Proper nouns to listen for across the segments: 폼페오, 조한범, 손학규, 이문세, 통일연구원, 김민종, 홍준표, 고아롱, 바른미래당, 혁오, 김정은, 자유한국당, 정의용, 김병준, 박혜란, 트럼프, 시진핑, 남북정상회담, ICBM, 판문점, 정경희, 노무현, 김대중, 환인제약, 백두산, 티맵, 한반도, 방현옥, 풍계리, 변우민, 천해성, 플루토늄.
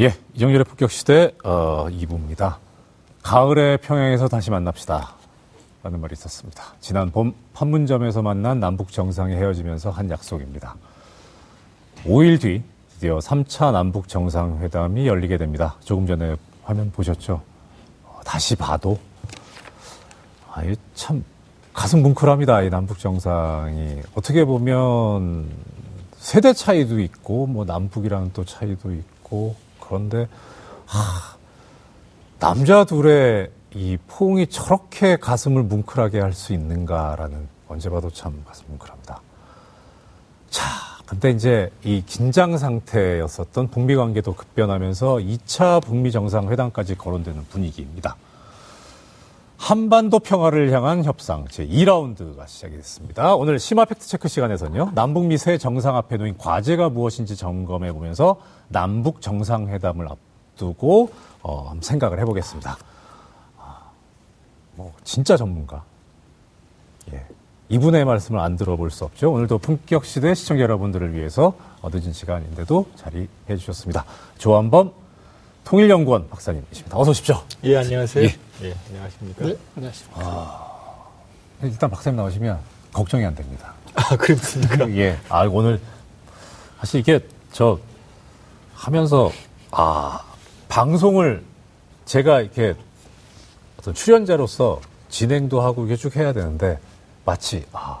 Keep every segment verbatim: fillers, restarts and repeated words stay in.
예, 이정열의 폭격시대 어, 이 부입니다. 가을의 평양에서 다시 만납시다 라는 말이 있었습니다. 지난 봄 판문점에서 만난 남북 정상이 헤어지면서 한 약속입니다. 오 일 뒤 드디어 삼 차 남북 정상회담이 열리게 됩니다. 조금 전에 화면 보셨죠? 어, 다시 봐도 아유, 참 가슴 뭉클합니다. 이 남북 정상이 어떻게 보면 세대 차이도 있고 뭐 남북이랑 또 차이도 있고 그런데 하, 남자 둘의 이 포옹이 저렇게 가슴을 뭉클하게 할 수 있는가라는 언제 봐도 참 가슴 뭉클합니다. 자, 근데 이제 이 긴장 상태였었던 북미 관계도 급변하면서 이 차 북미 정상회담까지 거론되는 분위기입니다. 한반도 평화를 향한 협상 제이 라운드가 시작이 됐습니다. 오늘 심화 팩트체크 시간에서는요, 남북미 새 정상 앞에 놓인 과제가 무엇인지 점검해보면서 남북 정상회담을 앞두고 어, 한번 생각을 해보겠습니다. 아, 뭐 진짜 전문가. 예, 이분의 말씀을 안 들어볼 수 없죠. 오늘도 품격시대 시청자 여러분들을 위해서 늦은 시간인데도 자리해 주셨습니다. 조한범 통일연구원 박사님이십니다. 어서 오십시오. 예, 안녕하세요. 예, 예 안녕하십니까. 네, 안녕하십니까. 아, 일단 박사님 나오시면 걱정이 안 됩니다. 아, 그렇습니까? 예, 아, 오늘 사실 이게 저 하면서 아 방송을 제가 이렇게 어떤 출연자로서 진행도 하고 이렇게 쭉 해야 되는데 마치 아,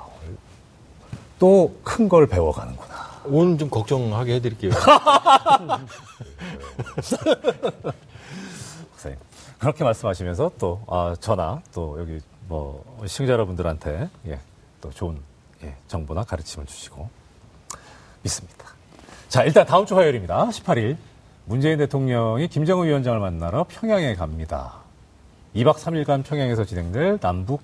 또 큰 걸 배워가는구나. 오늘 좀 걱정하게 해드릴게요. 박사님, 그렇게 말씀하시면서 또 아, 저나 또 여기 뭐 시청자 여러분들한테 예, 또 좋은 예, 정보나 가르침을 주시고 믿습니다. 자, 일단 다음 주 화요일입니다. 십팔 일 문재인 대통령이 김정은 위원장을 만나러 평양에 갑니다. 이 박 삼 일간 평양에서 진행될 남북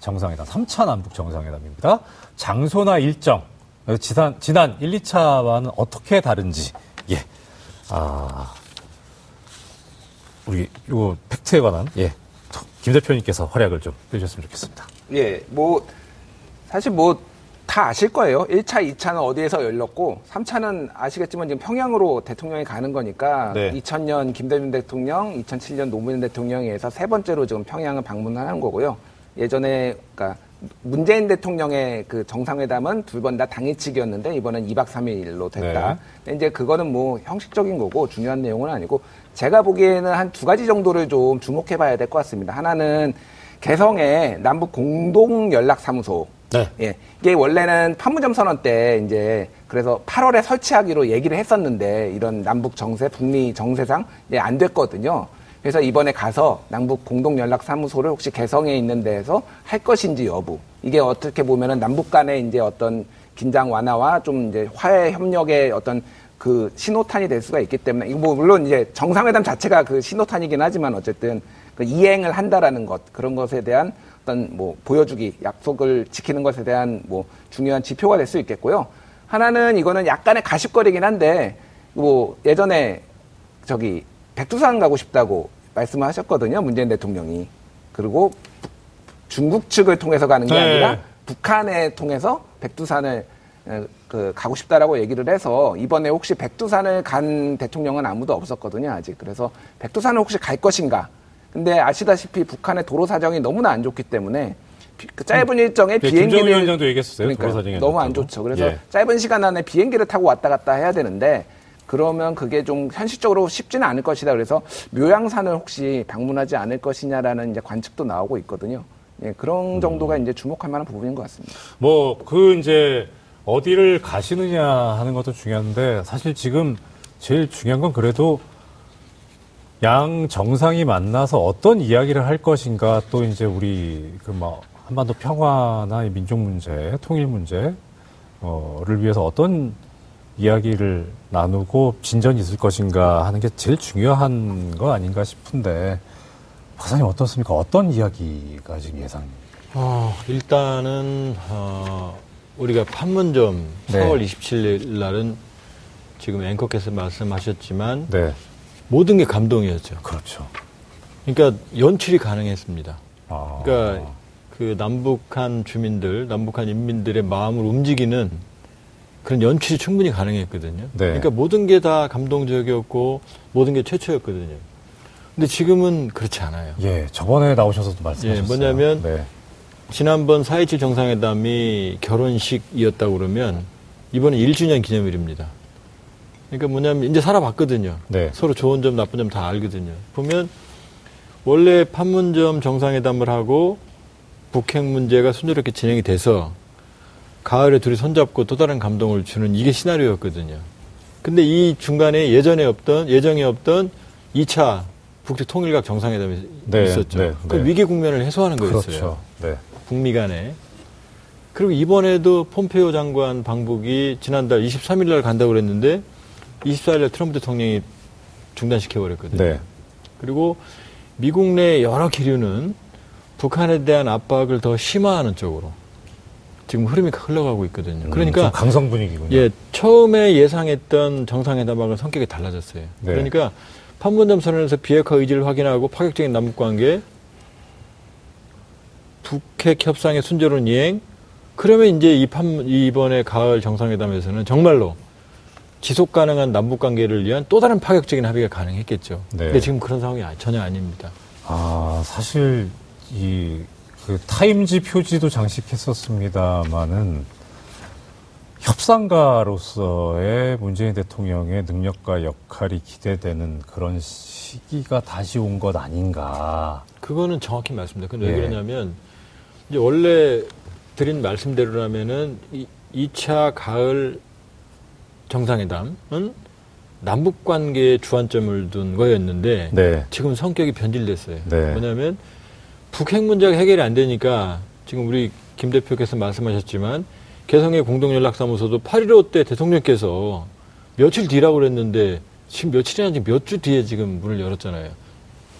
정상회담, 삼 차 남북 정상회담입니다. 장소나 일정, 지난, 지난 일, 이 차와는 어떻게 다른지, 예. 아, 우리, 요, 팩트에 관한, 예. 김 대표님께서 활약을 좀 해주셨으면 좋겠습니다. 예, 뭐, 사실 뭐, 다 아실 거예요. 일 차, 이 차는 어디에서 열렸고, 삼 차는 아시겠지만 지금 평양으로 대통령이 가는 거니까, 네. 이천 년 김대중 대통령, 이천칠 년 노무현 대통령에 의해서 세 번째로 지금 평양을 방문하는 거고요. 예전에, 그니까, 문재인 대통령의 그 정상회담은 두 번 다 당일치기였는데 이번엔 이 박 삼 일로 됐다. 네. 이제 그거는 뭐 형식적인 거고 중요한 내용은 아니고 제가 보기에는 한 두 가지 정도를 좀 주목해 봐야 될 것 같습니다. 하나는 개성의 남북 공동 연락 사무소. 네. 예. 이게 원래는 판문점 선언 때 이제 그래서 팔월에 설치하기로 얘기를 했었는데 이런 남북 정세, 북미 정세상 예, 안 됐거든요. 그래서 이번에 가서 남북 공동 연락 사무소를 혹시 개성에 있는 데에서 할 것인지 여부. 이게 어떻게 보면은 남북 간의 이제 어떤 긴장 완화와 좀 이제 화해 협력의 어떤 그 신호탄이 될 수가 있기 때문에 이거 뭐 물론 이제 정상회담 자체가 그 신호탄이긴 하지만 어쨌든 그 이행을 한다라는 것 그런 것에 대한 어떤 뭐 보여주기 약속을 지키는 것에 대한 뭐 중요한 지표가 될 수 있겠고요. 하나는 이거는 약간의 가십거리긴 한데 뭐 예전에 저기 백두산 가고 싶다고 말씀을 하셨거든요. 문재인 대통령이. 그리고 중국 측을 통해서 가는 게 네. 아니라 북한에 통해서 백두산을 그 가고 싶다라고 얘기를 해서 이번에 혹시 백두산을 간 대통령은 아무도 없었거든요. 아직. 그래서 백두산을 혹시 갈 것인가. 근데 아시다시피 북한의 도로 사정이 너무나 안 좋기 때문에 그 짧은 일정에 네, 비행기를 김정은 위원장도 얘기했었어요. 그러니까 도로 사정이 너무 안 좋죠. 그래서 예. 짧은 시간 안에 비행기를 타고 왔다 갔다 해야 되는데 그러면 그게 좀 현실적으로 쉽지는 않을 것이다. 그래서 묘양산을 혹시 방문하지 않을 것이냐라는 이제 관측도 나오고 있거든요. 예, 그런 정도가 음. 이제 주목할 만한 부분인 것 같습니다. 뭐, 그 이제 어디를 가시느냐 하는 것도 중요한데 사실 지금 제일 중요한 건 그래도 양 정상이 만나서 어떤 이야기를 할 것인가 또 이제 우리 그 뭐 한반도 평화나 이 민족 문제, 통일 문제, 어를 위해서 어떤 이야기를 나누고 진전이 있을 것인가 하는 게 제일 중요한 거 아닌가 싶은데 박사님 어떻습니까? 어떤 이야기가 지금 예상? 어, 일단은 어, 우리가 판문점 네. 사월 이십칠일 날은 지금 앵커께서 말씀하셨지만 네. 모든 게 감동이었죠. 그렇죠. 그러니까 연출이 가능했습니다. 아. 그러니까 그 남북한 주민들, 남북한 인민들의 마음을 움직이는 그런 연출이 충분히 가능했거든요. 네. 그러니까 모든 게 다 감동적이었고 모든 게 최초였거든요. 근데 지금은 그렇지 않아요. 예, 저번에 나오셔서도 말씀하셨어요. 예, 뭐냐면 네. 지난번 사 일칠 정상회담이 결혼식이었다고 그러면 이번에 일 주년 기념일입니다. 그러니까 뭐냐면 이제 살아봤거든요. 네. 서로 좋은 점 나쁜 점 다 알거든요. 보면 원래 판문점 정상회담을 하고 북핵 문제가 순조롭게 진행이 돼서 가을에 둘이 손잡고 또 다른 감동을 주는 이게 시나리오였거든요. 근데 이 중간에 예전에 없던 예정에 없던 이 차 북핵 통일각 정상회담이 네, 있었죠. 네, 그 네. 위기 국면을 해소하는 거였어요. 그렇죠. 네. 북미 간에. 그리고 이번에도 폼페오 장관 방북이 지난달 이십삼 일 날 간다고 그랬는데 이십사 일 날 트럼프 대통령이 중단시켜버렸거든요. 네. 그리고 미국 내 여러 기류는 북한에 대한 압박을 더 심화하는 쪽으로 지금 흐름이 흘러가고 있거든요. 그러니까 음, 강성 분위기군요. 예, 처음에 예상했던 정상회담하고는 성격이 달라졌어요. 네. 그러니까 판문점 선언에서 비핵화 의지를 확인하고 파격적인 남북관계, 북핵 협상의 순조로운 이행, 그러면 이제 이 판, 이번에 가을 정상회담에서는 정말로 지속 가능한 남북관계를 위한 또 다른 파격적인 합의가 가능했겠죠. 네. 근데 지금 그런 상황이 전혀 아닙니다. 아, 사실 이 그 타임지 표지도 장식했었습니다만은 협상가로서의 문재인 대통령의 능력과 역할이 기대되는 그런 시기가 다시 온 것 아닌가. 그거는 정확히 맞습니다. 근데 예. 왜 그러냐면 이제 원래 드린 말씀대로라면은 이 차 가을 정상회담은 남북 관계에 주안점을 둔 거였는데 네. 지금 성격이 변질됐어요. 네. 뭐냐면 북핵 문제가 해결이 안 되니까 지금 우리 김 대표께서 말씀하셨지만 개성의 공동연락사무소도 팔 일오 때 대통령께서 며칠 뒤라고 그랬는데 지금 며칠이나 지금 몇 주 뒤에 지금 문을 열었잖아요.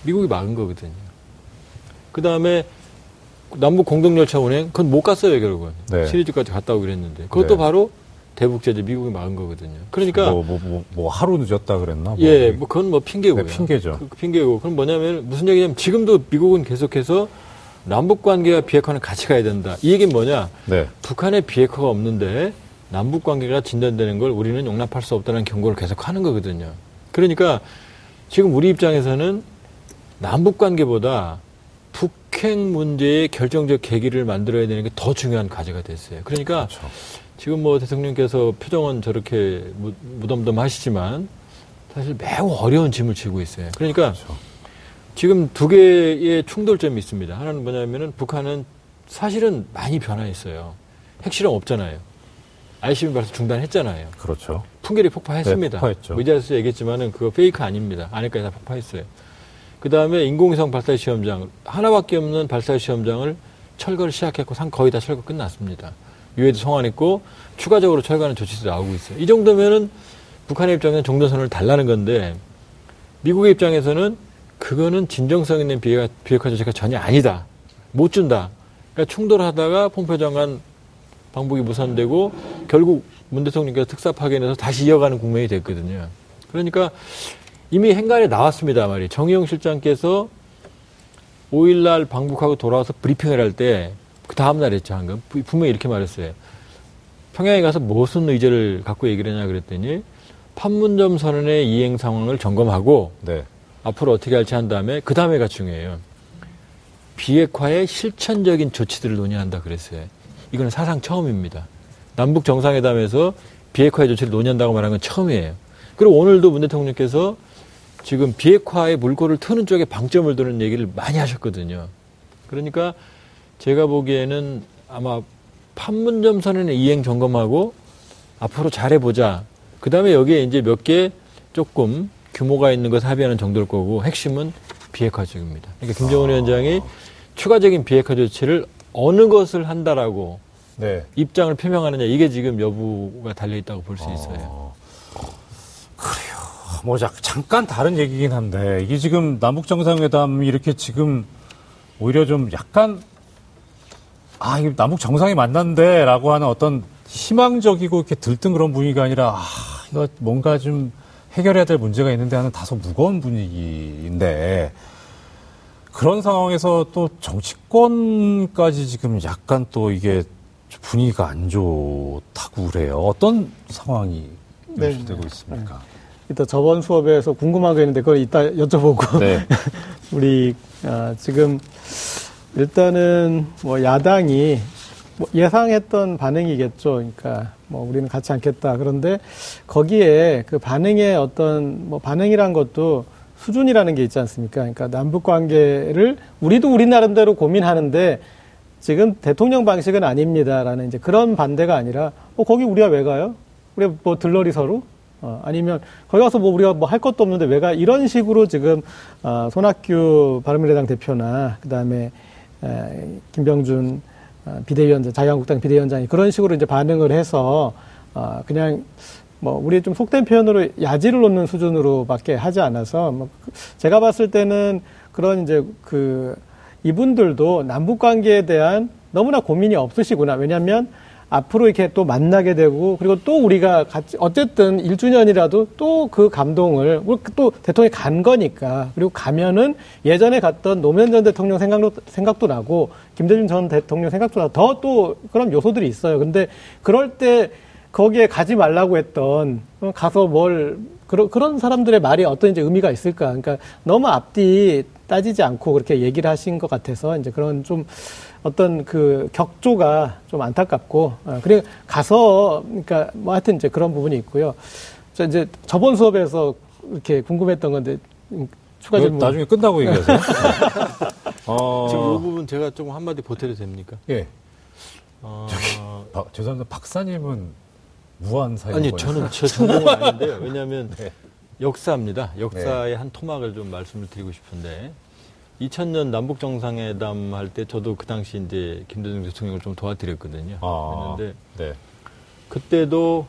미국이 막은 거거든요. 그 다음에 남북 공동열차 운행 그건 못 갔어요 결국은. 네. 시리즈까지 갔다 오고 그랬는데 그것도 네. 바로 대북 제재 미국이 막은 거거든요. 그러니까 뭐 뭐 뭐 뭐 하루 늦었다 그랬나? 뭐. 예, 뭐 그건 뭐 핑계고요. 네, 핑계죠. 그, 핑계고 그럼 뭐냐면 무슨 얘기냐면 지금도 미국은 계속해서 남북 관계와 비핵화는 같이 가야 된다. 이 얘기는 뭐냐? 네. 북한의 비핵화가 없는데 남북 관계가 진전되는 걸 우리는 용납할 수 없다는 경고를 계속하는 거거든요. 그러니까 지금 우리 입장에서는 남북 관계보다 북핵 문제의 결정적 계기를 만들어야 되는 게 더 중요한 과제가 됐어요. 그러니까. 그렇죠. 지금 뭐 대통령께서 표정은 저렇게 무덤덤하시지만 사실 매우 어려운 짐을 지고 있어요. 그러니까 그렇죠. 지금 두 개의 충돌점이 있습니다. 하나는 뭐냐면은 북한은 사실은 많이 변화했어요. 핵실험 없잖아요. 아이씨비엠 발사 중단했잖아요. 그렇죠. 풍계리 폭파했습니다. 네, 의자에서 얘기했지만은 그거 페이크 아닙니다. 안에까지 다 폭파했어요. 그 다음에 인공위성 발사 시험장 하나밖에 없는 발사 시험장을 철거를 시작했고 거의 다 철거 끝났습니다. 유해도 성안했고 추가적으로 철거하는 조치도 나오고 있어요. 이 정도면은 북한의 입장에서는 종전선언을 달라는 건데 미국의 입장에서는 그거는 진정성 있는 비핵화, 비핵화 조치가 전혀 아니다. 못 준다. 그러니까 충돌하다가 폼페오 장관 방북이 무산되고 결국 문 대통령께서 특사 파견해서 다시 이어가는 국면이 됐거든요. 그러니까 이미 행간에 나왔습니다. 말이 정의용 실장께서 오 일 날 방북하고 돌아와서 브리핑을 할 때 그 다음날 했죠, 한금. 분명히 이렇게 말했어요. 평양에 가서 무슨 의제를 갖고 얘기를 했냐 그랬더니 판문점 선언의 이행 상황을 점검하고 네. 앞으로 어떻게 할지 한 다음에 그 다음에가 중요해요. 비핵화의 실천적인 조치들을 논의한다 그랬어요. 이건 사상 처음입니다. 남북 정상회담에서 비핵화의 조치를 논의한다고 말한 건 처음이에요. 그리고 오늘도 문 대통령께서 지금 비핵화의 물꼬를 트는 쪽에 방점을 두는 얘기를 많이 하셨거든요. 그러니까 제가 보기에는 아마 판문점 선언의 이행 점검하고 앞으로 잘해보자. 그 다음에 여기에 이제 몇 개 조금 규모가 있는 것을 합의하는 정도일 거고 핵심은 비핵화 쪽입니다. 그러니까 김정은 아... 위원장이 추가적인 비핵화 조치를 어느 것을 한다라고 네. 입장을 표명하느냐 이게 지금 여부가 달려있다고 볼 수 있어요. 아... 그래요. 뭐 잠깐 다른 얘기긴 한데 이게 지금 남북정상회담이 이렇게 지금 오히려 좀 약간 아, 이게 남북 정상이 만난데 라고 하는 어떤 희망적이고 이렇게 들뜬 그런 분위기가 아니라, 아, 이거 뭔가 좀 해결해야 될 문제가 있는데 하는 다소 무거운 분위기인데, 그런 상황에서 또 정치권까지 지금 약간 또 이게 분위기가 안 좋다고 그래요. 어떤 상황이 연출되고 네. 있습니까? 네. 일단 저번 수업에서 궁금한 게 있는데 그걸 이따 여쭤보고 네. 우리 아, 지금 일단은 뭐 야당이 뭐 예상했던 반응이겠죠. 그러니까 뭐 우리는 같이 않겠다. 그런데 거기에 그 반응의 어떤 뭐 반응이란 것도 수준이라는 게 있지 않습니까? 그러니까 남북 관계를 우리도 우리 나름대로 고민하는데 지금 대통령 방식은 아닙니다라는 이제 그런 반대가 아니라 어 거기 우리가 왜 가요? 우리 뭐 들러리 서로? 어, 아니면 거기 가서 뭐 우리가 뭐 할 것도 없는데 왜 가? 이런 식으로 지금 어, 손학규 바른미래당 대표나 그다음에 에, 김병준 어, 비대위원장, 자유한국당 비대위원장이 그런 식으로 이제 반응을 해서 어, 그냥 뭐 우리 좀 속된 표현으로 야지를 놓는 수준으로밖에 하지 않아서 뭐 제가 봤을 때는 그런 이제 그 이분들도 남북 관계에 대한 너무나 고민이 없으시구나. 왜냐하면 앞으로 이렇게 또 만나게 되고 그리고 또 우리가 같이 어쨌든 일 주년이라도 또 그 감동을 또 대통령이 간 거니까 그리고 가면은 예전에 갔던 노무현 전 대통령 생각도, 생각도 나고 김대중 전 대통령 생각도 나고 더 또 그런 요소들이 있어요. 근데 그럴 때 거기에 가지 말라고 했던 가서 뭘 그런 그런 사람들의 말이 어떤 이제 의미가 있을까? 그러니까 너무 앞뒤 따지지 않고 그렇게 얘기를 하신 것 같아서 이제 그런 좀 어떤 그 격조가 좀 안타깝고 아, 그래 가서 그러니까 뭐 하여튼 이제 그런 부분이 있고요. 저 이제 저번 수업에서 이렇게 궁금했던 건데 추가 질문 나중에 끝나고 얘기하세요. 어... 지금 이 부분 제가 좀 한마디 보태도 됩니까? 예. 어... 저기 바, 죄송합니다. 박사님은 무한 사유 아니 저는 저 전공은 아닌데요. 왜냐하면 네. 역사입니다. 역사의 네. 한 토막을 좀 말씀을 드리고 싶은데 이천 년 남북 정상회담 할 때 저도 그 당시 이제 김대중 대통령을 좀 도와드렸거든요. 아, 그런데 네. 그때도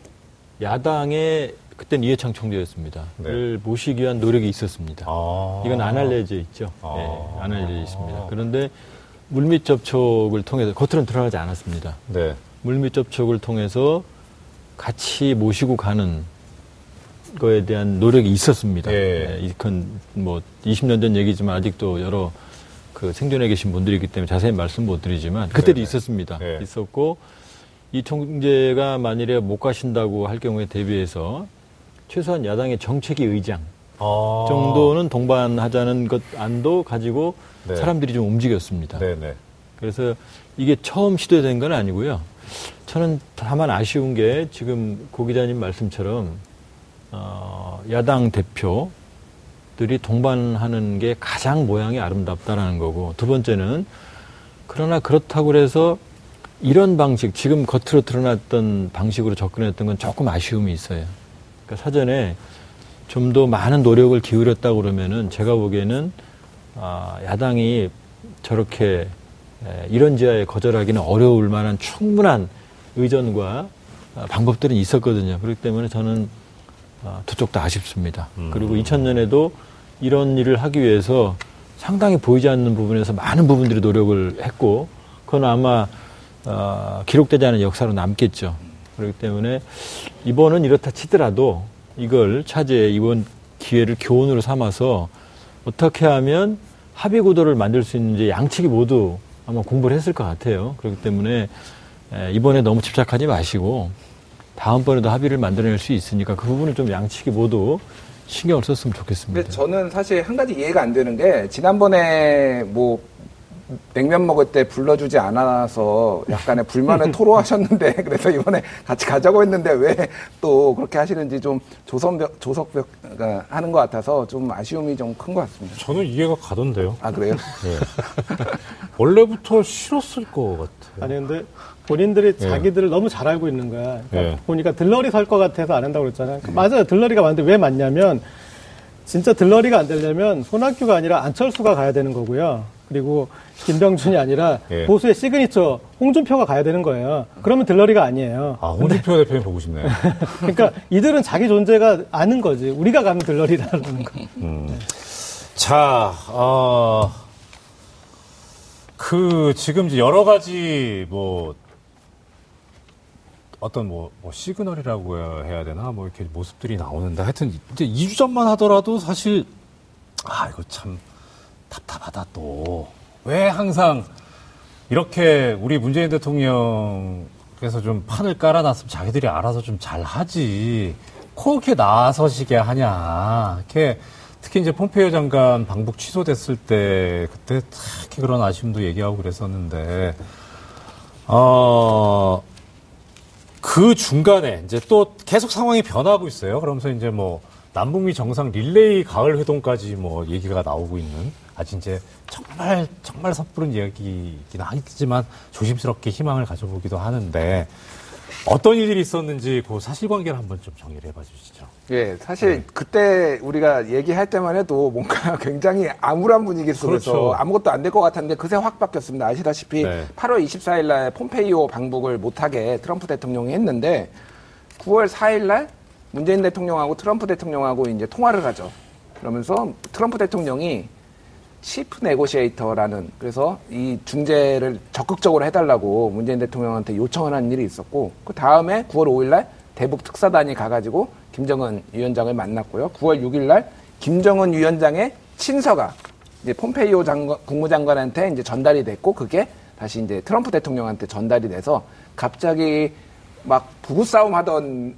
야당의 그때는 이회창 총재였습니다.를 네. 모시기 위한 노력이 있었습니다. 아, 이건 안 알려져 있죠. 아, 네, 안 알려져 있습니다. 그런데 물밑 접촉을 통해서 겉으로는 드러나지 않았습니다. 네. 물밑 접촉을 통해서 같이 모시고 가는 거에 대한 노력이 있었습니다. 예. 예, 이건 뭐 이십 년 전 얘기지만 아직도 여러 그 생존해 계신 분들이기 때문에 자세히 말씀 못 드리지만 그때도 네네. 있었습니다. 예. 있었고 이 총재가 만일에 못 가신다고 할 경우에 대비해서 최소한 야당의 정책위 의장 아. 정도는 동반하자는 것 안도 가지고 네. 사람들이 좀 움직였습니다. 네네. 그래서 이게 처음 시도된 건 아니고요. 저는 다만 아쉬운 게 지금 고 기자님 말씀처럼 어, 야당 대표들이 동반하는 게 가장 모양이 아름답다라는 거고 두 번째는 그러나 그렇다고 해서 이런 방식 지금 겉으로 드러났던 방식으로 접근했던 건 조금 아쉬움이 있어요. 그러니까 사전에 좀 더 많은 노력을 기울였다고 그러면은 제가 보기에는 어, 야당이 저렇게 이런 지하에 거절하기는 어려울 만한 충분한 의전과 방법들은 있었거든요. 그렇기 때문에 저는 두 쪽 다 아쉽습니다. 음. 그리고 이천 년에도 이런 일을 하기 위해서 상당히 보이지 않는 부분에서 많은 부분들이 노력을 했고 그건 아마 어, 기록되지 않은 역사로 남겠죠. 그렇기 때문에 이번은 이렇다 치더라도 이걸 차제에 이번 기회를 교훈으로 삼아서 어떻게 하면 합의 구도를 만들 수 있는지 양측이 모두 아마 공부를 했을 것 같아요. 그렇기 때문에 이번에 너무 집착하지 마시고 다음번에도 합의를 만들어낼 수 있으니까 그 부분을 좀 양측이 모두 신경을 썼으면 좋겠습니다. 근데 저는 사실 한 가지 이해가 안 되는 게 지난번에 뭐 냉면 먹을 때 불러주지 않아서 약간의 불만을 토로하셨는데 그래서 이번에 같이 가자고 했는데 왜 또 그렇게 하시는지 좀 조선벽, 조석벽가 하는 것 같아서 좀 아쉬움이 좀 큰 것 같습니다. 저는 이해가 가던데요. 아, 그래요? 네. 원래부터 싫었을 것 같아요. 아니, 근데 본인들이 자기들을 예. 너무 잘 알고 있는 거야. 그러니까 예. 보니까 들러리 설 것 같아서 안 한다고 그랬잖아요. 예. 맞아요. 들러리가 많은데 왜 맞냐면 진짜 들러리가 안 되려면 손학규가 아니라 안철수가 가야 되는 거고요. 그리고 김병준이 아니라 예. 보수의 시그니처 홍준표가 가야 되는 거예요. 그러면 들러리가 아니에요. 아, 홍준표 대표님 보고 싶네요. 그러니까 이들은 자기 존재가 아는 거지. 우리가 가면 들러리라는 거. 음. 네. 자, 어, 그 지금 이제 여러 가지 뭐 어떤 뭐, 뭐 시그널이라고 해야 되나 뭐 이렇게 모습들이 나오는데 하여튼 이제 이 주 전만 하더라도 사실 아 이거 참. 답답하다 또. 왜 항상 이렇게 우리 문재인 대통령 그래서 좀 판을 깔아놨으면 자기들이 알아서 좀 잘하지. 그렇게 나서시게 하냐. 이렇게 특히 이제 폼페오 장관 방북 취소됐을 때 그때 특히 그런 아쉬움도 얘기하고 그랬었는데, 어, 그 중간에 이제 또 계속 상황이 변하고 있어요. 그러면서 이제 뭐 남북미 정상 릴레이 가을 회동까지 뭐 얘기가 나오고 있는, 아직 이제 정말 정말 섣부른 이야기이긴 하겠지만 조심스럽게 희망을 가져보기도 하는데, 어떤 일이 있었는지 그 사실관계를 한번 좀 정리를 해봐 주시죠. 예, 사실 네. 그때 우리가 얘기할 때만 해도 뭔가 굉장히 암울한 분위기 속에서 그렇죠. 아무것도 안 될 것 같았는데 그새 확 바뀌었습니다. 아시다시피 네. 팔월 이십사일 날 폼페이오 방북을 못하게 트럼프 대통령이 했는데 구월 사일 날 문재인 대통령하고 트럼프 대통령하고 이제 통화를 하죠. 그러면서 트럼프 대통령이 치프 네고시에이터라는, 그래서 이 중재를 적극적으로 해달라고 문재인 대통령한테 요청을 한 일이 있었고, 그 다음에 구월 오일 날 대북 특사단이 가가지고 김정은 위원장을 만났고요. 구월 육일 날 김정은 위원장의 친서가 이제 폼페이오 장관, 국무장관한테 이제 전달이 됐고, 그게 다시 이제 트럼프 대통령한테 전달이 돼서 갑자기 막 부부싸움 하던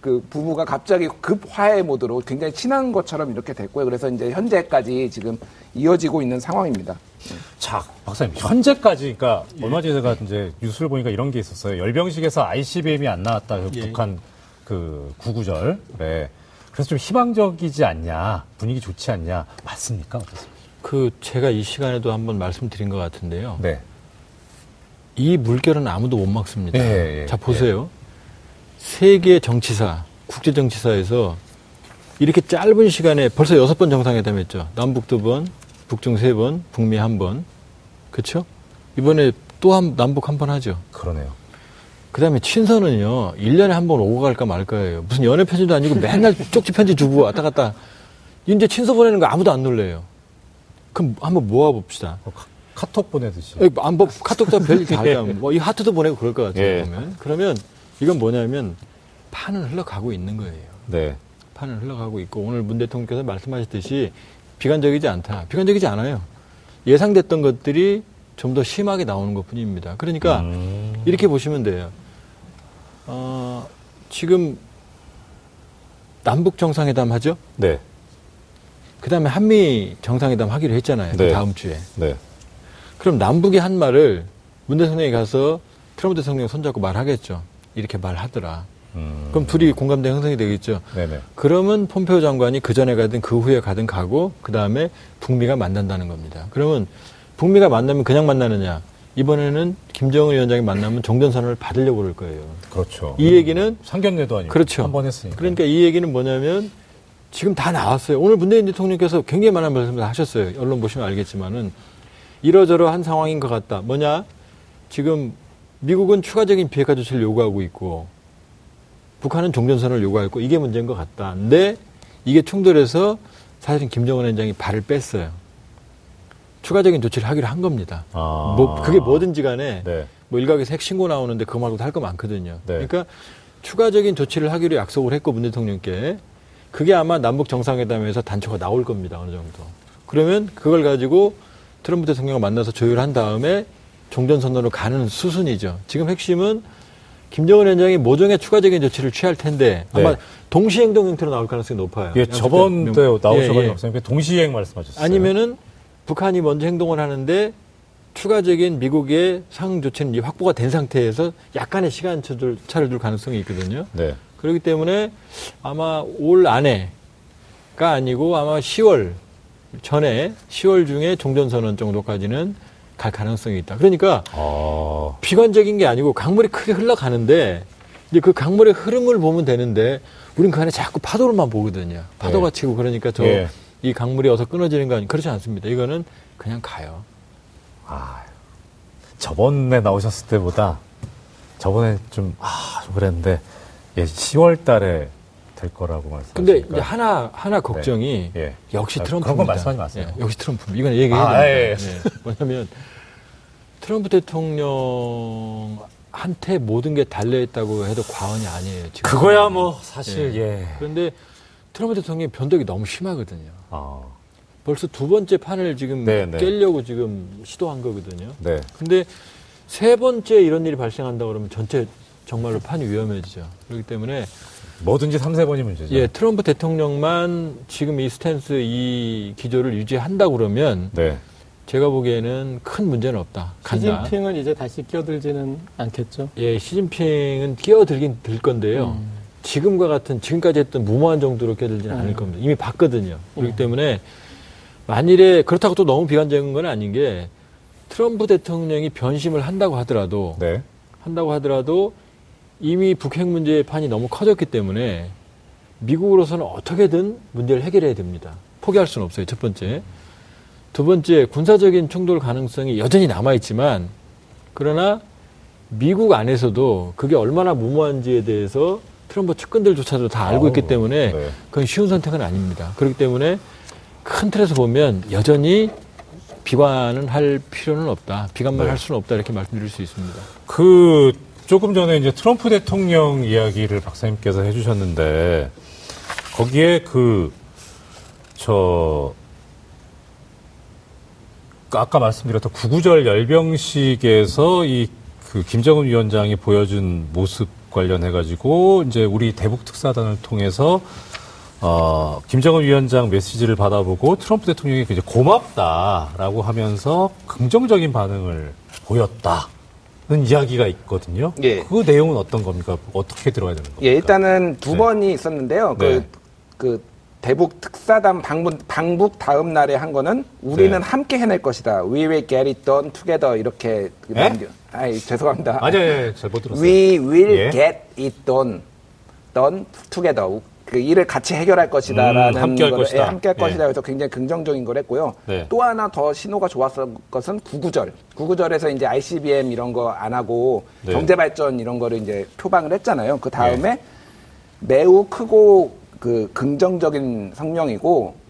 그 부부가 갑자기 급 화해 모드로 굉장히 친한 것처럼 이렇게 됐고요. 그래서 이제 현재까지 지금 이어지고 있는 상황입니다. 자, 박사님, 현재까지, 그러니까 예. 얼마 전에 제가 이제 뉴스를 보니까 이런 게 있었어요. 열병식에서 아이씨비엠이 안 나왔다. 그 예. 북한 그 구구절에. 네. 그래서 좀 희망적이지 않냐. 분위기 좋지 않냐. 맞습니까? 어떻습니까? 그 제가 이 시간에도 한번 말씀드린 것 같은데요. 네. 이 물결은 아무도 못 막습니다. 예, 예, 자, 보세요. 예. 세계 정치사, 국제 정치사에서 이렇게 짧은 시간에 벌써 여섯 번 정상회담 했죠. 남북 두 번, 북중 세 번, 북미 한 번. 그렇죠? 이번에 또 한, 남북 한 번 하죠. 그러네요. 그 다음에 친서는요, 일 년에 한 번 오고 갈까 말 거예요. 무슨 연애 편지도 아니고 맨날 쪽지 편지 주고 왔다 갔다. 이제 친서 보내는 거 아무도 안 놀래요. 그럼 한번 모아봅시다. 카톡 보내듯이. 안, 뭐, 카톡도 별일 다 하죠. 뭐, 이 하트도 보내고 그럴 것 같아요. 예. 그러면. 그러면 이건 뭐냐면 판은 흘러가고 있는 거예요. 네. 판은 흘러가고 있고, 오늘 문 대통령께서 말씀하셨듯이 비관적이지 않다. 비관적이지 않아요. 예상됐던 것들이 좀 더 심하게 나오는 것 뿐입니다. 그러니까 음. 이렇게 보시면 돼요. 어, 지금 남북 정상회담 하죠? 네. 그 다음에 한미 정상회담 하기로 했잖아요. 네. 그 다음 주에. 네. 그럼 남북이 한 말을 문 대통령이 가서 트럼프 대통령 손잡고 말하겠죠. 이렇게 말하더라. 음. 그럼 둘이 공감대 형성이 되겠죠. 네네. 그러면 폼페오 장관이 그 전에 가든 그 후에 가든 가고, 그 다음에 북미가 만난다는 겁니다. 그러면 북미가 만나면 그냥 만나느냐. 이번에는 김정은 위원장이 만나면 종전선언을 받으려고 그럴 거예요. 그렇죠. 이 얘기는. 상견례도 아니고. 그렇죠. 한 번 했으니까. 그러니까 이 얘기는 뭐냐면 지금 다 나왔어요. 오늘 문재인 대통령께서 굉장히 많은 말씀을 하셨어요. 언론 보시면 알겠지만은. 이러저러한 상황인 것 같다. 뭐냐? 지금 미국은 추가적인 비핵화 조치를 요구하고 있고 북한은 종전선언을 요구하고, 이게 문제인 것 같다. 근데 이게 충돌해서 사실은 김정은 위원장이 발을 뺐어요. 추가적인 조치를 하기로 한 겁니다. 아. 뭐 그게 뭐든지 간에 네. 뭐 일각에서 핵신고 나오는데 그거 말고도 할 거 많거든요. 네. 그러니까 추가적인 조치를 하기로 약속을 했고 문 대통령께, 그게 아마 남북 정상회담에서 단초가 나올 겁니다. 어느 정도. 그러면 그걸 가지고 트럼프 대통령과 만나서 조율한 다음에 종전선언으로 가는 수순이죠. 지금 핵심은 김정은 위원장이 모종의 추가적인 조치를 취할 텐데 아마 네. 동시행동 형태로 나올 가능성이 높아요. 예, 저번 때 나오셔가지고 없으니까 예, 예. 동시행 말씀하셨어요. 아니면은 북한이 먼저 행동을 하는데 추가적인 미국의 상응 조치는 이제 확보가 된 상태에서 약간의 시간 차를 둘 가능성이 있거든요. 네. 그렇기 때문에 아마 올 안에가 아니고 아마 시월 전에 시월 중에 종전선언 정도까지는 갈 가능성이 있다. 그러니까 아... 비관적인 게 아니고 강물이 크게 흘러가는데 이제 그 강물의 흐름을 보면 되는데 우린 그 안에 자꾸 파도로만 보거든요. 파도가 예. 치고 그러니까 저 이 예. 강물이 어서 끊어지는 거 아니, 그렇지 않습니다. 이거는 그냥 가요. 아, 저번에 나오셨을 때보다 저번에 좀 아, 좀 그랬는데 예, 시월 달에 될 거라고 말씀. 근데 이제 하나 하나 걱정이 네. 예. 역시 트럼프. 그런 건 말씀하지 마세요. 예. 역시 트럼프. 이건 얘기해야 아, 예. 예. 뭐냐면 트럼프 대통령한테 모든 게 달려 있다고 해도 과언이 아니에요. 지금. 그거야 뭐 사실. 예. 예. 그런데 트럼프 대통령의 변덕이 너무 심하거든요. 아. 벌써 두 번째 판을 지금 네, 네. 깨려고 지금 시도한 거거든요. 네. 근데 세 번째 이런 일이 발생한다 그러면 전체 정말로 판이 위험해지죠. 그렇기 때문에 뭐든지 삼세 번이 문제죠. 예, 트럼프 대통령만 지금 이 스탠스, 이 기조를 유지한다 그러면 네. 제가 보기에는 큰 문제는 없다. 간다. 시진핑은 이제 다시 끼어들지는 않겠죠? 예, 시진핑은 끼어들긴 들 건데요. 음. 지금과 같은 지금까지 했던 무모한 정도로 끼어들지는 음. 않을 겁니다. 이미 봤거든요. 그렇기 예. 때문에 만일에 그렇다고 또 너무 비관적인 건 아닌 게 트럼프 대통령이 변심을 한다고 하더라도 네. 한다고 하더라도 이미 북핵 문제의 판이 너무 커졌기 때문에 미국으로서는 어떻게든 문제를 해결해야 됩니다. 포기할 수는 없어요. 첫 번째. 두 번째, 군사적인 충돌 가능성이 여전히 남아있지만 그러나 미국 안에서도 그게 얼마나 무모한지에 대해서 트럼프 측근들조차도 다 알고 있기 때문에 그건 쉬운 선택은 아닙니다. 그렇기 때문에 큰 틀에서 보면 여전히 비관은 할 필요는 없다. 비관만 네. 할 수는 없다. 이렇게 말씀드릴 수 있습니다. 그 조금 전에 이제 트럼프 대통령 이야기를 박사님께서 해주셨는데 거기에 그 저 아까 말씀드렸던 구구절 열병식에서 이 그 김정은 위원장이 보여준 모습 관련해 가지고 이제 우리 대북 특사단을 통해서 어, 김정은 위원장 메시지를 받아보고 트럼프 대통령이 이제 고맙다라고 하면서 긍정적인 반응을 보였다는 이야기가 있거든요. 예. 그 내용은 어떤 겁니까? 어떻게 들어가야 되는 겁니까? 예, 일단은 두 네. 번이 있었는데요. 그, 네. 그 대북 특사단 방문, 방북 다음 날에 한 거는 우리는 네. 함께 해낼 것이다. We will get it done together. 이렇게. 예? 아이, 죄송합니다. 아니요, 예, 잘 못 들었어요. We will 예. get it done, done together. 그 일을 같이 해결할 것이다라는 음, 함께 할 것이다. 예, 함께 할 것이다. 그래서 굉장히 긍정적인 걸 했고요. 네. 또 하나 더 신호가 좋았던 것은 구구절. 구구절에서 이제 아이씨비엠 이런 거 안 하고 네. 경제 발전 이런 거를 이제 표방을 했잖아요. 그 다음에 네. 매우 크고 그 긍정적인 성명이고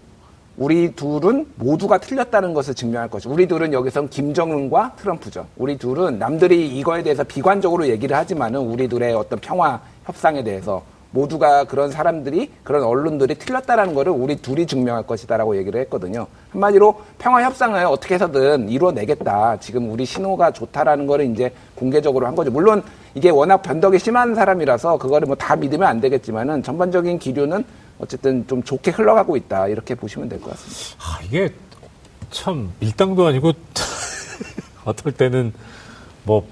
우리 둘은 모두가 틀렸다는 것을 증명할 것이다. 우리 둘은 여기선 김정은과 트럼프죠. 우리 둘은 남들이 이거에 대해서 비관적으로 얘기를 하지만은 우리 둘의 어떤 평화 협상에 대해서 모두가 그런 사람들이 그런 언론들이 틀렸다라는 거를 우리 둘이 증명할 것이다라고 얘기를 했거든요. 한마디로 평화 협상을 어떻게 해서든 이루어내겠다. 지금 우리 신호가 좋다라는 거를 이제 공개적으로 한 거죠. 물론 이게 워낙 변덕이 심한 사람이라서 그거를 뭐 다 믿으면 안 되겠지만은 전반적인 기류는 어쨌든 좀 좋게 흘러가고 있다. 이렇게 보시면 될 것 같습니다. 아, 이게 참 밀당도 아니고 어떨 때는 뭐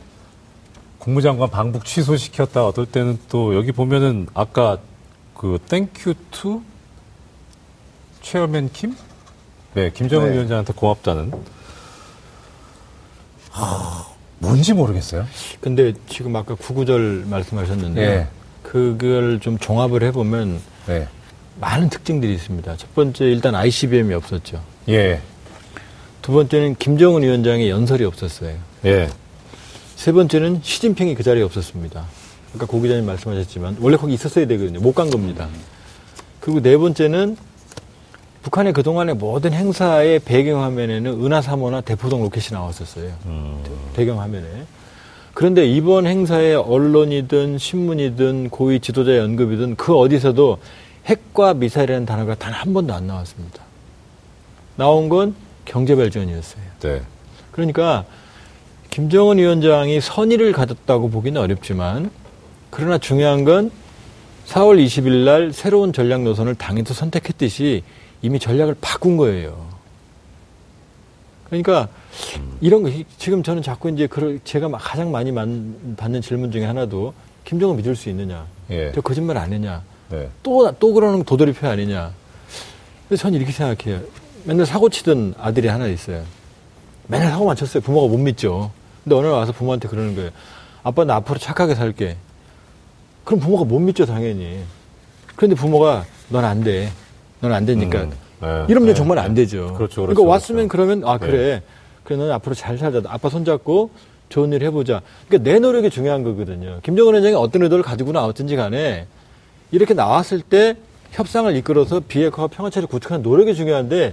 국무장관 방북 취소시켰다. 어떨 때는 또 여기 보면은 아까 그 땡큐 투 체어맨 김? 네, 김정은 네. 위원장한테 고맙다는. 하, 뭔지 모르겠어요. 근데 지금 아까 구구절 말씀하셨는데 네. 그걸 좀 종합을 해보면 네. 많은 특징들이 있습니다. 첫 번째 일단 아이씨비엠이 없었죠. 예. 두 번째는 김정은 위원장의 연설이 없었어요. 예. 세 번째는 시진핑이 그 자리에 없었습니다. 아까 고 기자님 말씀하셨지만 원래 거기 있었어야 되거든요. 못 간 겁니다. 그리고 네 번째는 북한의 그동안의 모든 행사의 배경화면에는 은하삼호나 대포동 로켓이 나왔었어요. 음. 배경화면에. 그런데 이번 행사에 언론이든 신문이든 고위 지도자의 언급이든 그 어디서도 핵과 미사일이라는 단어가 단 한 번도 안 나왔습니다. 나온 건 경제발전이었어요. 네. 그러니까 김정은 위원장이 선의를 가졌다고 보기는 어렵지만 그러나 중요한 건 사월 이십일 날 새로운 전략 노선을 당에서 선택했듯이 이미 전략을 바꾼 거예요. 그러니까 이런 거 지금 저는 자꾸 이제 제가 가장 많이 받는 질문 중에 하나도 김정은 믿을 수 있느냐? 예. 저 거짓말 안 했냐? 예. 또, 또 그러는 도돌이표 아니냐? 근데 저는 이렇게 생각해요. 맨날 사고 치던 아들이 하나 있어요. 맨날 사고만 쳤어요. 부모가 못 믿죠. 근데 어느 날 와서 부모한테 그러는 거예요. 아빠 나 앞으로 착하게 살게. 그럼 부모가 못 믿죠 당연히. 그런데 부모가 넌 안 돼. 넌 안 되니까. 음, 네, 이러면 네, 정말 네. 안 되죠. 그렇죠, 그렇죠, 그러니까 왔으면 그렇죠. 그러면 아 그래. 네. 그래 넌 앞으로 잘 살자. 아빠 손잡고 좋은 일 해보자. 그러니까 내 노력이 중요한 거거든요. 김정은 위원장이 어떤 의도를 가지고 나왔든지 간에 이렇게 나왔을 때 협상을 이끌어서 비핵화와 평화체를 구축하는 노력이 중요한데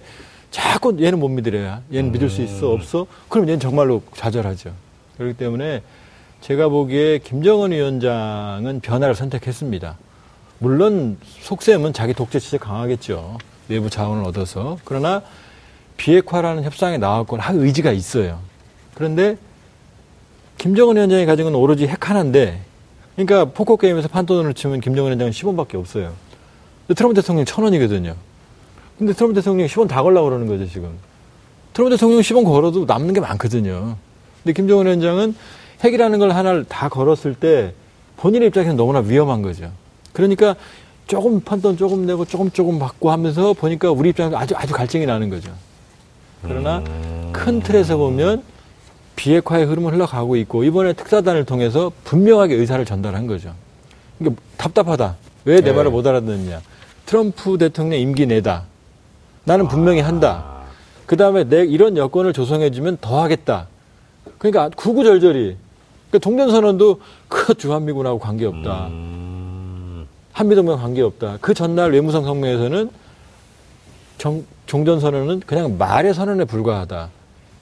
자꾸 얘는 못 믿으래요. 얘는 음. 믿을 수 있어? 없어? 그럼 얘는 정말로 좌절하죠. 그렇기 때문에 제가 보기에 김정은 위원장은 변화를 선택했습니다. 물론 속셈은 자기 독재 진짜 강하겠죠. 외부 자원을 얻어서. 그러나 비핵화라는 협상에 나왔건 할 의지가 있어요. 그런데 김정은 위원장이 가진 건 오로지 핵 하나인데, 그러니까 포커게임에서 판돈을 치면 김정은 위원장은 십 원밖에 없어요. 근데 트럼프 대통령이 천 원이거든요. 근데 트럼프 대통령이 십 원 다 걸라고 그러는 거죠, 지금. 트럼프 대통령이 십 원 걸어도 남는 게 많거든요. 근데 김정은 위원장은 핵이라는 걸 하나를 다 걸었을 때 본인의 입장에서는 너무나 위험한 거죠. 그러니까 조금 판돈 조금 내고 조금 조금 받고 하면서 보니까 우리 입장에서 아주 아주 갈증이 나는 거죠. 그러나 음... 큰 틀에서 보면 비핵화의 흐름을 흘러가고 있고, 이번에 특사단을 통해서 분명하게 의사를 전달한 거죠. 그러니까 답답하다. 왜 내 말을 못 알아듣느냐. 트럼프 대통령 임기 내다. 나는 분명히 한다. 그 다음에 내 이런 여건을 조성해주면 더 하겠다. 그러니까 구구절절이. 그러니까 동전선언도 그 주한미군하고 관계없다. 음... 한미동맹 관계없다. 그 전날 외무성 성명에서는 정, 종전선언은 그냥 말의 선언에 불과하다.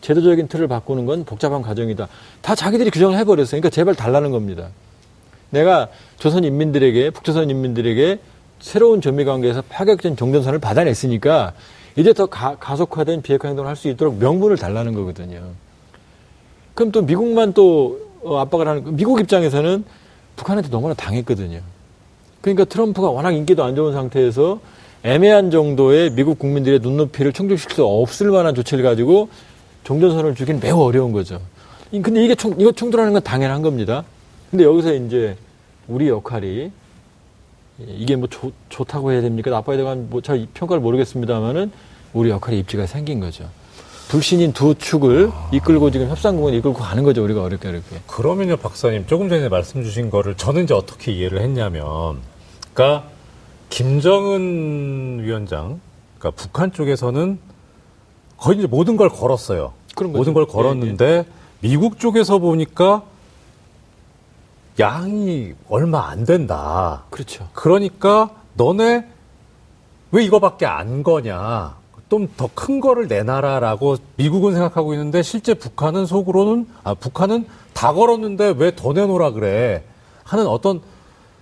제도적인 틀을 바꾸는 건 복잡한 과정이다. 다 자기들이 규정을 해버렸어요. 그러니까 제발 달라는 겁니다. 내가 조선 인민들에게, 북조선 인민들에게 새로운 전미관계에서 파격적인 종전선을 받아냈으니까 이제 더 가, 가속화된 비핵화 행동을 할 수 있도록 명분을 달라는 거거든요. 그럼 또 미국만 또 압박을 하는, 미국 입장에서는 북한한테 너무나 당했거든요. 그러니까 트럼프가 워낙 인기도 안 좋은 상태에서 애매한 정도의 미국 국민들의 눈높이를 충족시킬 수 없을 만한 조치를 가지고 종전선을 주기는 매우 어려운 거죠. 근데 이게 총, 이거 충돌하는 건 당연한 겁니다. 근데 여기서 이제 우리 역할이 이게 뭐 좋, 좋다고 해야 됩니까? 나빠야 되고 뭐 잘 평가를 모르겠습니다만은 우리 역할의 입지가 생긴 거죠. 불신인 두 축을 아... 이끌고 지금 협상국을 이끌고 가는 거죠. 우리가 어렵게 어렵게. 그러면요, 박사님, 조금 전에 말씀 주신 거를 저는 이제 어떻게 이해를 했냐면, 그러니까 김정은 위원장, 그러니까 북한 쪽에서는 거의 이제 모든 걸 걸었어요. 그런 모든 걸 걸었는데 예, 예. 미국 쪽에서 보니까 양이 얼마 안 된다. 그렇죠. 그러니까 너네 왜 이거밖에 안 거냐. 좀 더 큰 거를 내놔라라고 미국은 생각하고 있는데 실제 북한은 속으로는 아 북한은 다 걸었는데 왜 더 내놓으라 그래 하는 어떤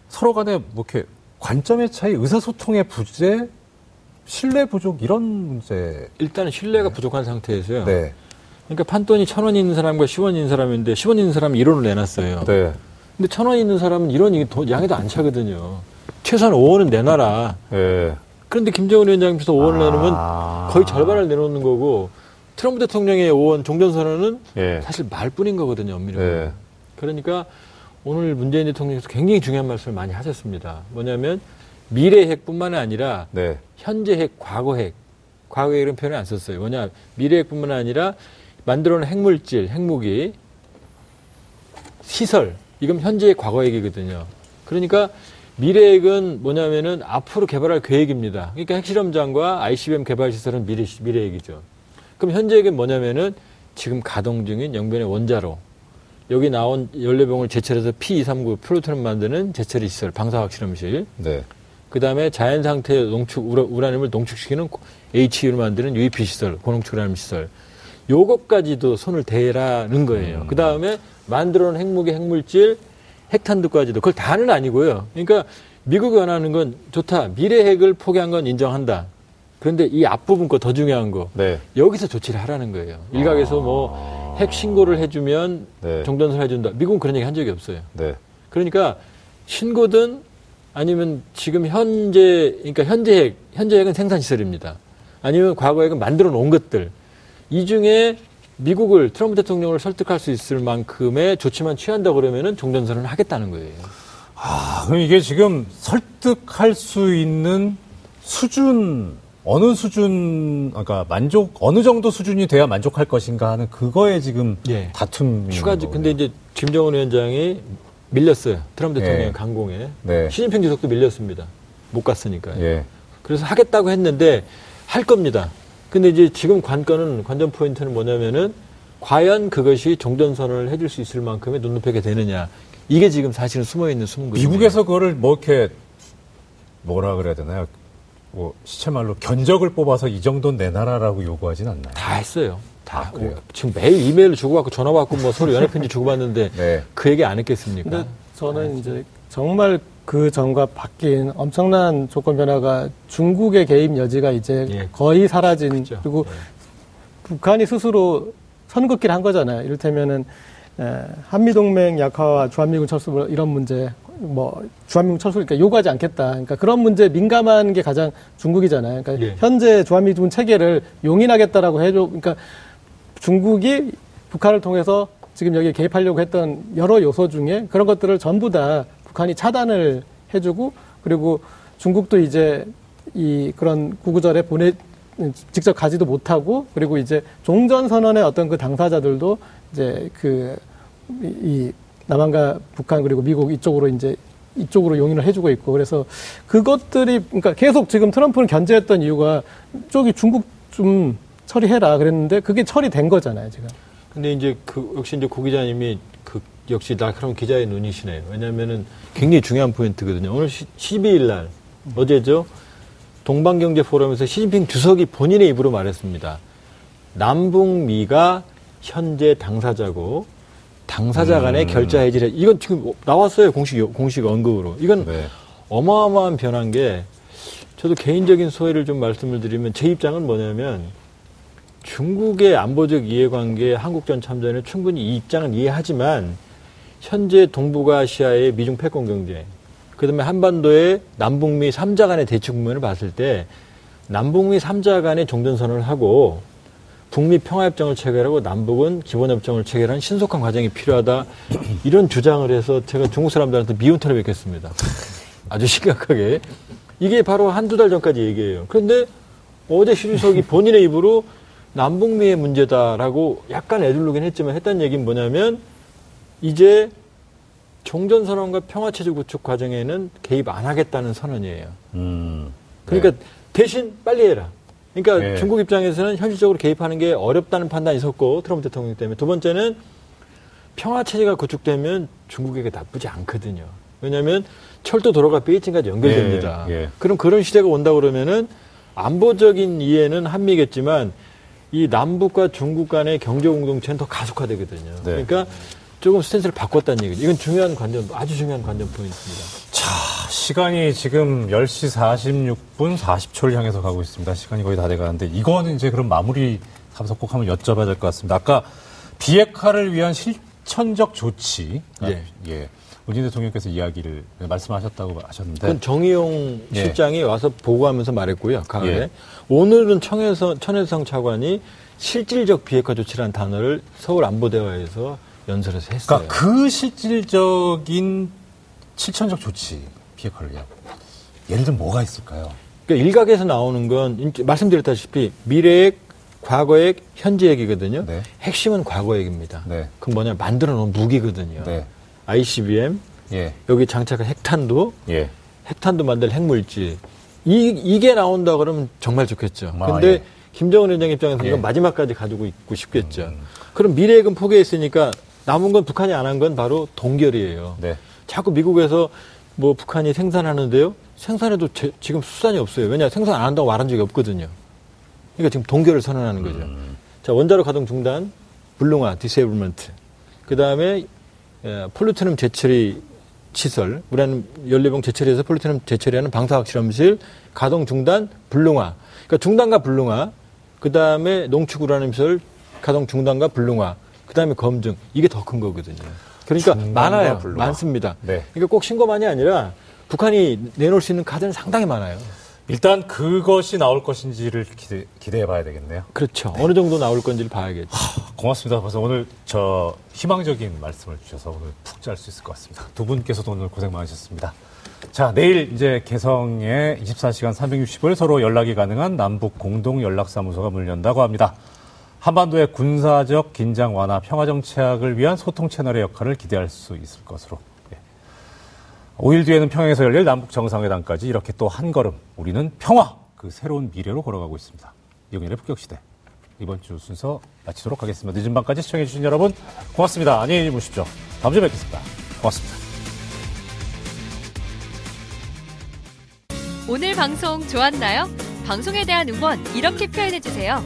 서로 간에 뭐 이렇게 관점의 차이, 의사소통의 부재, 신뢰 부족 이런 문제. 일단은 신뢰가 네. 부족한 상태에서요. 네. 그러니까 판돈이 천 원 있는 사람과 십 원 있는 사람인데 십 원 있는 사람은 일 원을 내놨어요. 네. 근데 천 원 있는 사람은 일 원이 양이 더 안 차거든요. 최소한 오 원은 내놔라. 네. 그런데 김정은 위원장께서 오 원을 내놓으면 아... 거의 절반을 내놓는 거고, 트럼프 대통령의 오 원 종전선언은 예. 사실 말뿐인 거거든요, 엄밀히 보면. 예. 그러니까 오늘 문재인 대통령께서 굉장히 중요한 말씀을 많이 하셨습니다. 뭐냐면 미래 핵뿐만 아니라 네. 현재 핵, 과거 핵. 과거 핵은 표현을 안 썼어요. 뭐냐, 미래 핵뿐만 아니라 만들어놓은 핵물질, 핵무기, 시설. 이건 현재의 과거 핵이거든요. 그러니까 미래 핵은 뭐냐면은 앞으로 개발할 계획입니다. 그러니까 핵실험장과 아이씨비엠 개발 시설은 미래, 미래 핵이죠. 그럼 현재 핵은 뭐냐면은 지금 가동 중인 영변의 원자로. 여기 나온 연료병을 제철해서 피 이백삼십구 플루토늄 만드는 제철 시설, 방사학 실험실. 네. 그 다음에 자연 상태의 농축, 우라, 우라늄을 농축시키는 에이치유를 만드는 유이피 시설, 고농축 우라늄 시설. 요것까지도 손을 대라는 거예요. 음. 그 다음에 만들어놓은 핵무기, 핵물질, 핵탄두까지도. 그걸 다는 아니고요. 그러니까 미국이 원하는 건 좋다. 미래 핵을 포기한 건 인정한다. 그런데 이 앞부분 거 더 중요한 거. 네. 여기서 조치를 하라는 거예요. 일각에서 아... 뭐 핵 신고를 해주면 네. 종전선을 해준다. 미국은 그런 얘기 한 적이 없어요. 네. 그러니까 신고든 아니면 지금 현재, 그러니까 현재 핵, 현재 핵은 생산시설입니다. 아니면 과거 핵은 만들어 놓은 것들. 이 중에 미국을, 트럼프 대통령을 설득할 수 있을 만큼의 조치만 취한다 그러면은 종전선언을 하겠다는 거예요. 아, 그럼 이게 지금 설득할 수 있는 수준, 어느 수준, 그러니까 만족, 어느 정도 수준이 돼야 만족할 것인가 하는 그거에 지금 예. 다툼이. 추가, 근데 이제 김정은 위원장이 밀렸어요. 트럼프 대통령 예. 강공에. 네. 시진핑 주석도 밀렸습니다. 못 갔으니까. 예. 그래서 하겠다고 했는데 할 겁니다. 근데 이제 지금 관건은, 관전 포인트는 뭐냐면은, 과연 그것이 종전선언을 해줄 수 있을 만큼의 눈높이가 되느냐. 이게 지금 사실은 숨어있는 숨은 거죠. 미국에서 그거를 뭐 이렇게, 뭐라 그래야 되나요? 뭐, 시체 말로 견적을 뽑아서 이 정도는 내 나라라고 요구하진 않나요? 다 했어요. 다. 아, 그래요? 지금 매일 이메일을 주고받고 전화받고 뭐 서로 연애편지 주고받는데, 네. 그 얘기 안 했겠습니까? 근데 저는 이제 정말 그 전과 바뀐 엄청난 조건 변화가 중국의 개입 여지가 이제 예, 거의 사라진 그렇죠. 그리고 예. 북한이 스스로 선긋기를 한 거잖아요. 이를테면은 한미동맹 약화와 주한미군 철수 이런 문제, 뭐 주한미군 철수를 그러니까 요구하지 않겠다. 그러니까 그런 문제에 민감한 게 가장 중국이잖아요. 그러니까 예. 현재 주한미군 체계를 용인하겠다라고 해줘. 그러니까 중국이 북한을 통해서 지금 여기 개입하려고 했던 여러 요소 중에 그런 것들을 전부 다 북한이 차단을 해주고, 그리고 중국도 이제 이 그런 구구절에 보내 직접 가지도 못하고, 그리고 이제 종전 선언의 어떤 그 당사자들도 이제 그 이 남한과 북한 그리고 미국 이쪽으로 이제 이쪽으로 용인을 해주고 있고, 그래서 그것들이 그러니까 계속 지금 트럼프는 견제했던 이유가 쪽이 중국 좀 처리해라 그랬는데 그게 처리된 거잖아요 지금. 근데 이제 그 역시 이제 고 기자님이 그 역시 날카로운 기자의 눈이시네요. 왜냐하면은 굉장히 중요한 포인트거든요. 오늘 십이일 날 음. 어제죠. 동방경제포럼에서 시진핑 주석이 본인의 입으로 말했습니다. 남북미가 현재 당사자고 당사자 간의 음. 결자 해지래. 이건 지금 나왔어요 공식 공식 언급으로. 이건 네. 어마어마한 변화인 게, 저도 개인적인 소회를 좀 말씀을 드리면 제 입장은 뭐냐면, 중국의 안보적 이해관계, 한국전 참전에 충분히 이 입장은 이해하지만, 현재 동북아시아의 미중 패권 경제, 그다음에 한반도의 남북미 삼자 간의 대치 국면을 봤을 때 남북미 삼자 간의 종전선언을 하고 북미 평화협정을 체결하고 남북은 기본협정을 체결한 신속한 과정이 필요하다, 이런 주장을 해서 제가 중국 사람들한테 미운 털을 뱉겠습니다. 아주 심각하게. 이게 바로 한두 달 전까지 얘기예요. 그런데 어제 시 주석이 본인의 입으로 남북미의 문제다라고 약간 애둘르긴 했지만 했던 얘기는 뭐냐면, 이제 종전선언과 평화체제 구축 과정에는 개입 안 하겠다는 선언이에요. 음, 그러니까 네. 대신 빨리 해라. 그러니까 네. 중국 입장에서는 현실적으로 개입하는 게 어렵다는 판단이 있었고, 트럼프 대통령 때문에. 두 번째는 평화체제가 구축되면 중국에게 나쁘지 않거든요. 왜냐하면 철도 도로가 베이징까지 연결됩니다. 네. 네. 그럼 그런 시대가 온다 그러면은 안보적인 이해는 한미겠지만 이 남북과 중국 간의 경제공동체는 더 가속화되거든요. 네. 그러니까 조금 스탠스를 바꿨다는 얘기죠. 이건 중요한 관전, 아주 중요한 관전 포인트입니다. 자, 시간이 지금 열 시 사십육 분 사십 초를 향해서 가고 있습니다. 시간이 거의 다 돼가는데, 이거는 이제 그럼 마무리 삼석 꼭 한번 여쭤봐야 될 것 같습니다. 아까 비핵화를 위한 실천적 조치, 예, 예, 문재인 대통령께서 이야기를 말씀하셨다고 하셨는데, 그건 정의용 예. 실장이 와서 보고하면서 말했고요. 가을에 예. 오늘은 청해성, 천해성 차관이 실질적 비핵화 조치라는 단어를 서울 안보대화에서 연설에서 했어요. 그러니까 그 실질적인 실천적 조치, 비핵화를 위한 예를 들면 뭐가 있을까요? 그러니까 일각에서 나오는 건 말씀드렸다시피 미래액, 과거액, 현재액이거든요. 네. 핵심은 과거액입니다. 네. 그럼 뭐냐, 만들어 놓은 무기거든요. 네. 아이씨비엠, 예. 여기 장착한 핵탄두, 예. 핵탄두 만들 핵물질, 이, 이게 나온다 그러면 정말 좋겠죠. 아, 근데 예. 김정은 위원장 입장에서는 예. 이건 마지막까지 가지고 있고 싶겠죠. 음. 그럼 미래액은 포기했으니까 남은 건 북한이 안 한 건 바로 동결이에요. 네. 자꾸 미국에서 뭐 북한이 생산하는데요. 생산해도 제, 지금 수산이 없어요. 왜냐, 생산 안 한다고 말한 적이 없거든요. 그러니까 지금 동결을 선언하는 거죠. 음. 자, 원자로 가동 중단, 불능화, 디세이블먼트. 그 다음에 플루토늄 재처리 시설, 우라늄 연료병 재처리에서 플루토늄 재처리하는 방사학 실험실, 가동 중단, 불능화. 그러니까 중단과 불능화, 그 다음에 농축 우라늄 시설, 가동 중단과 불능화, 그 다음에 검증, 이게 더 큰 거거든요. 그러니까 많아요. 불능화. 많습니다. 네. 그러니까 꼭 신고만이 아니라 북한이 내놓을 수 있는 카드는 상당히 많아요. 일단 그것이 나올 것인지를 기대, 기대해 봐야 되겠네요. 그렇죠. 네. 어느 정도 나올 건지를 봐야겠죠. 하, 고맙습니다. 그래서 오늘 저 희망적인 말씀을 주셔서 오늘 푹 잘 수 있을 것 같습니다. 두 분께서도 오늘 고생 많으셨습니다. 자, 내일 이제 개성에 이십사 시간 삼백육십 일 서로 연락이 가능한 남북 공동 연락사무소가 문을 연다고 합니다. 한반도의 군사적 긴장 완화, 평화 정착을 위한 소통 채널의 역할을 기대할 수 있을 것으로. 예. 오 일 뒤에는 평양에서 열릴 남북 정상회담까지 이렇게 또 한 걸음 우리는 평화, 그 새로운 미래로 걸어가고 있습니다. 이용일의 폭격시대. 이번 주 순서 마치도록 하겠습니다. 늦은 밤까지 시청해주신 여러분 고맙습니다. 안녕히 주무십시오. 다음 주에 뵙겠습니다. 고맙습니다. 오늘 방송 좋았나요? 방송에 대한 응원 이렇게 표현해주세요.